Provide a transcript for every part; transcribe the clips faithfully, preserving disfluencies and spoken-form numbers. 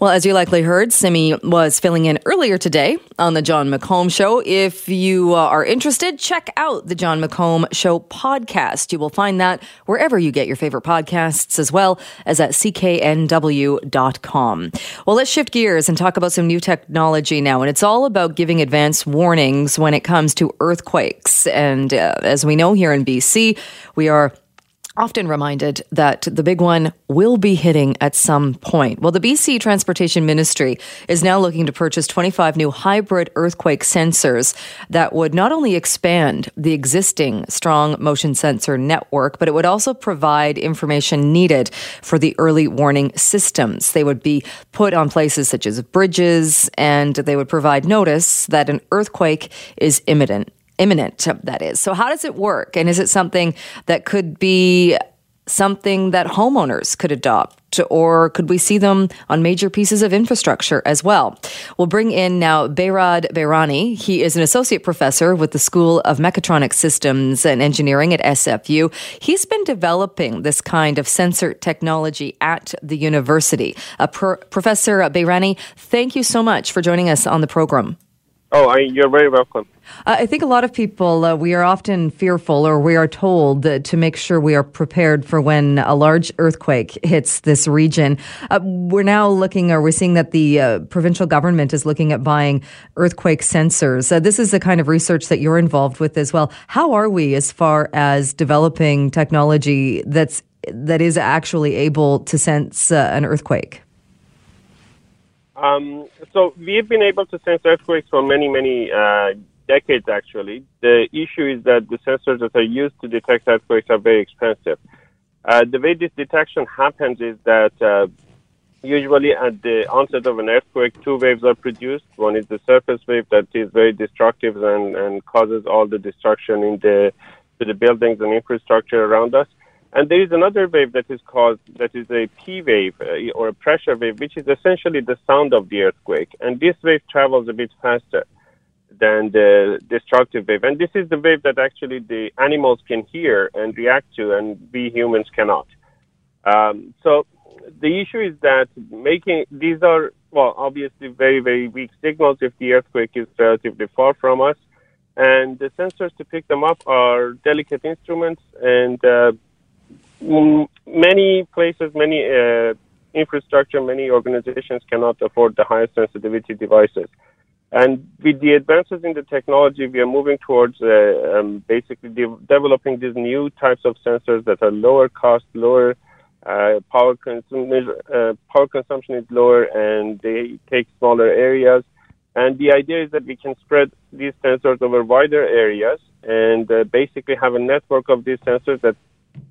Well, as you likely heard, Simi was filling in earlier today on The John McComb Show. If you are interested, check out The John McComb Show podcast. You will find that wherever you get your favorite podcasts, as well as at c k n w dot com. Well, let's shift gears and talk about some new technology now. And it's all about giving advance warnings when it comes to earthquakes. And uh, as we know here in B C, we are often reminded that the big one will be hitting at some point. Well, the B C Transportation Ministry is now looking to purchase twenty-five new hybrid earthquake sensors that would not only expand the existing strong motion sensor network, but it would also provide information needed for the early warning systems. They would be put on places such as bridges, and they would provide notice that an earthquake is imminent. Imminent, that is. So how does it work? And is it something that could be something that homeowners could adopt, or could we see them on major pieces of infrastructure as well? We'll bring in now Behrad Bahreyni. He is an associate professor with the School of Mechatronic Systems and Engineering at S F U. He's been developing this kind of sensor technology at the university. Uh, Pro- Professor Bahreyni, thank you so much for joining us on the program. Oh, I, you're very welcome. Uh, I think a lot of people, uh, we are often fearful, or we are told uh, to make sure we are prepared for when a large earthquake hits this region. Uh, we're now looking, or we're seeing that the uh, provincial government is looking at buying earthquake sensors. Uh, this is the kind of research that you're involved with as well. How are we as far as developing technology that's that is actually able to sense uh, an earthquake? Um, so we've been able to sense earthquakes for many, many uh, decades, actually. The issue is that the sensors that are used to detect earthquakes are very expensive. Uh, the way this detection happens is that uh, usually at the onset of an earthquake, two waves are produced. One is the surface wave that is very destructive and, and causes all the destruction in the to the buildings and infrastructure around us. And there is another wave that is caused, that is a P wave uh, or a pressure wave, which is essentially the sound of the earthquake. And this wave travels a bit faster than the destructive wave. And this is the wave that actually the animals can hear and react to, and we humans cannot. Um, so the issue is that making these are, well, obviously very, very weak signals if the earthquake is relatively far from us. And the sensors to pick them up are delicate instruments, and uh, many places, many uh, infrastructure, many organizations cannot afford the higher sensitivity devices. And with the advances in the technology, we are moving towards uh, um, basically de- developing these new types of sensors that are lower cost, lower uh, power consumption. Uh, power consumption is lower, and they take smaller areas. And the idea is that we can spread these sensors over wider areas and uh, basically have a network of these sensors that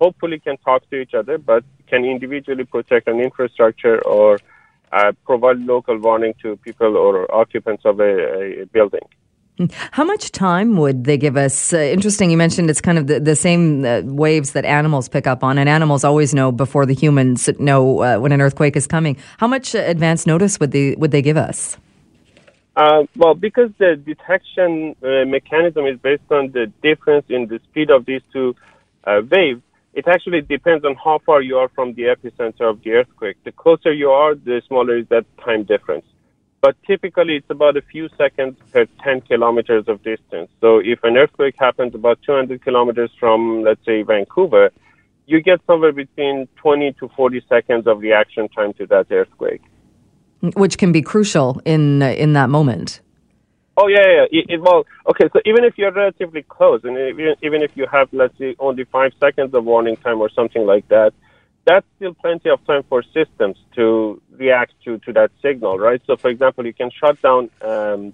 hopefully can talk to each other, but can individually protect an infrastructure or uh, provide local warning to people or occupants of a, a building. How much time would they give us? Uh, interesting, you mentioned it's kind of the, the same uh, waves that animals pick up on, and animals always know before the humans know uh, when an earthquake is coming. How much uh, advance notice would they, would they give us? Uh, well, because the detection uh, mechanism is based on the difference in the speed of these two uh, waves, it actually depends on how far you are from the epicenter of the earthquake. The closer you are, the smaller is that time difference. But typically, it's about a few seconds per ten kilometers of distance. So if an earthquake happens about two hundred kilometers from, let's say, Vancouver, you get somewhere between twenty to forty seconds of reaction time to that earthquake, which can be crucial in uh, in that moment. Oh, yeah, yeah. It, it, well, okay, so even if you're relatively close, and even, even if you have, let's say, only five seconds of warning time or something like that, that's still plenty of time for systems to react to, to that signal, right? So, for example, you can shut down um,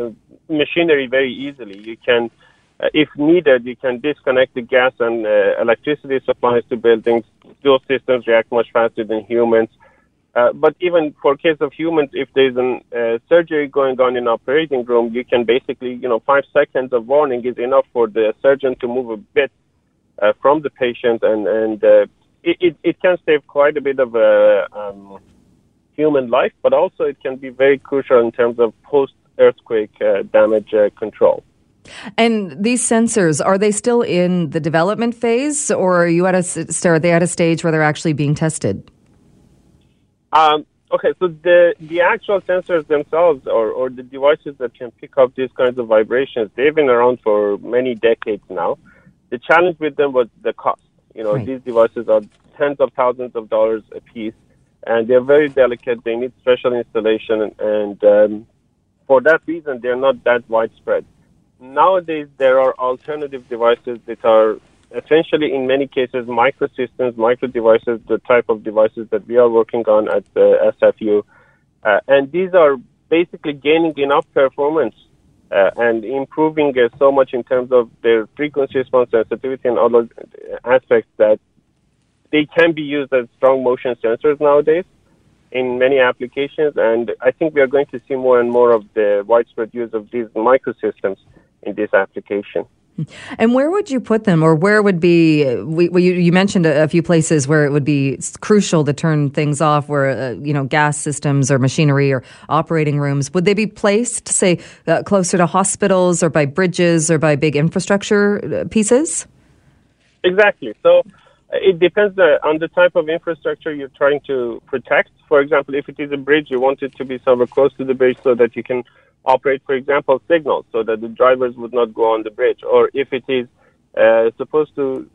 uh, machinery very easily. You can, uh, if needed, you can disconnect the gas and uh, electricity supplies to buildings. Those systems react much faster than humans. Uh, but even for case of humans, if there's an uh, surgery going on in an operating room, you can basically, you know, five seconds of warning is enough for the surgeon to move a bit uh, from the patient, and and uh, it, it it can save quite a bit of uh, um, human life, but also it can be very crucial in terms of post earthquake uh, damage uh, control. And these sensors, are they still in the development phase, or are you at a are they at a stage where they're actually being tested? Um, okay, so the the actual sensors themselves, or, or the devices that can pick up these kinds of vibrations, they've been around for many decades now. The challenge with them was the cost. You know, right. These devices are tens of thousands of dollars a piece, and they're very delicate. They need special installation, and um, for that reason, they're not that widespread. Nowadays, there are alternative devices that are essentially, in many cases, microsystems, micro-devices, the type of devices that we are working on at the S F U. Uh, and these are basically gaining enough performance uh, and improving uh, so much in terms of their frequency response, sensitivity, and other aspects that they can be used as strong motion sensors nowadays in many applications. And I think we are going to see more and more of the widespread use of these microsystems in this application. And where would you put them, or where would be, we, we, you mentioned a, a few places where it would be crucial to turn things off, where, uh, you know, gas systems or machinery or operating rooms. Would they be placed, say, uh, closer to hospitals or by bridges or by big infrastructure pieces? Exactly. So it depends uh, on the type of infrastructure you're trying to protect. For example, if it is a bridge, you want it to be somewhere close to the bridge so that you can operate, for example, signals so that the drivers would not go on the bridge. Or if it is uh, supposed to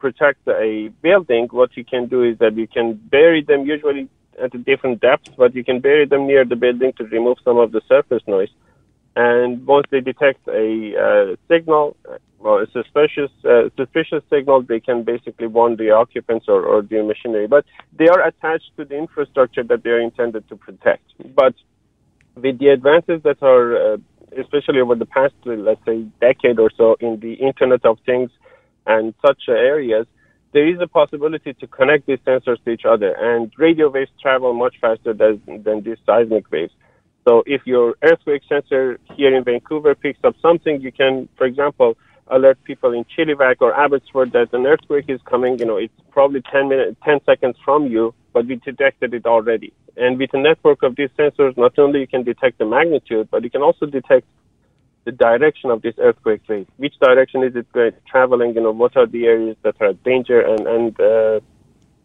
protect a building, what you can do is that you can bury them usually at a different depth, but you can bury them near the building to remove some of the surface noise. And once they detect a uh, signal, well, a suspicious uh, suspicious signal, they can basically warn the occupants or, or the machinery. But they are attached to the infrastructure that they are intended to protect. But with the advances that are, uh, especially over the past, let's say, decade or so in the Internet of Things and such areas, there is a possibility to connect these sensors to each other. And radio waves travel much faster than, than these seismic waves. So if your earthquake sensor here in Vancouver picks up something, you can, for example, alert people in Chilliwack or Abbotsford that an earthquake is coming. You know, it's probably ten minutes, ten seconds from you, but we detected it already. And with a network of these sensors, not only you can detect the magnitude, but you can also detect the direction of this earthquake wave. Which direction is it traveling? You know, what are the areas that are at danger, and, and uh,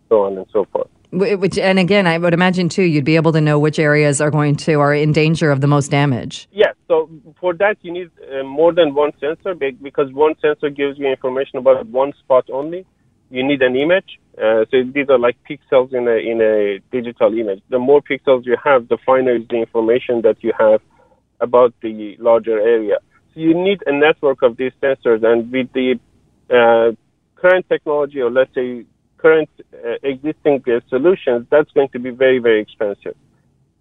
so on and so forth. Which, and again, I would imagine, too, you'd be able to know which areas are going to are in danger of the most damage. Yes. So for that, you need uh, more than one sensor, because one sensor gives you information about one spot only. You need an image. Uh, so these are like pixels in a in a digital image. The more pixels you have, the finer is the information that you have about the larger area. So you need a network of these sensors. And with the uh, current technology, or let's say current uh, existing uh, solutions, that's going to be very, very expensive.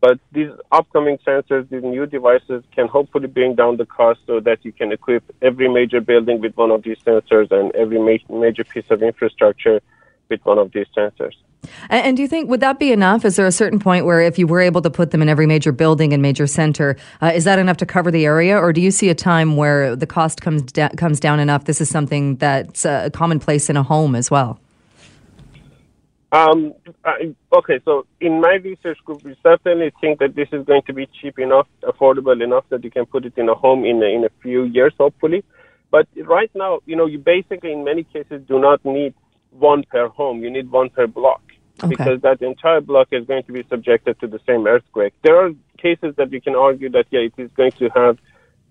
But these upcoming sensors, these new devices, can hopefully bring down the cost so that you can equip every major building with one of these sensors and every ma- major piece of infrastructure with one of these sensors. And, and do you think, would that be enough? Is there a certain point where if you were able to put them in every major building and major center, uh, is that enough to cover the area? Or do you see a time where the cost comes, da- comes down enough? This is something that's uh, commonplace in a home as well. Um, I, okay, so in my research group, we certainly think that this is going to be cheap enough, affordable enough that you can put it in a home in a, in a few years, hopefully. But right now, you know, you basically in many cases do not need one per home. You need one per block, okay, because that entire block is going to be subjected to the same earthquake. There are cases that you can argue that, yeah, it is going to have,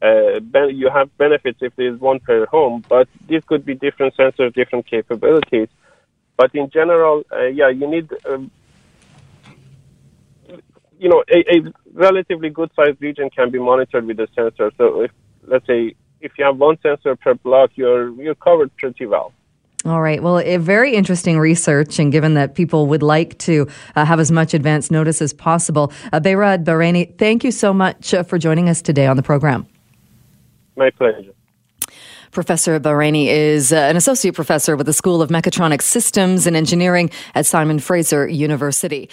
uh, ben- you have benefits if there is one per home, but this could be different sensors, different capabilities. But in general, uh, yeah, you need, um, you know, a, a relatively good-sized region can be monitored with a sensor. So, if, let's say, if you have one sensor per block, you're you're covered pretty well. All right. Well, a very interesting research, and given that people would like to uh, have as much advance notice as possible. Uh, Behrad Bahreyni, thank you so much uh, for joining us today on the program. My pleasure. Professor Bahreyni is uh, an associate professor with the School of Mechatronic Systems and Engineering at Simon Fraser University.